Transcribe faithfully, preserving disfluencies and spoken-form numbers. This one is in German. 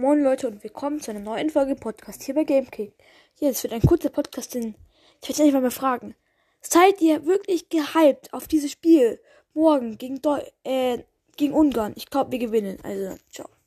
Moin Leute und willkommen zu einer neuen Folge Podcast hier bei GameKing. Hier, es wird ein kurzer Podcast, denn ich werde einfach mal fragen. Seid ihr wirklich gehypt auf dieses Spiel morgen gegen, Deu- äh, gegen Ungarn? Ich glaube, wir gewinnen. Also, ciao.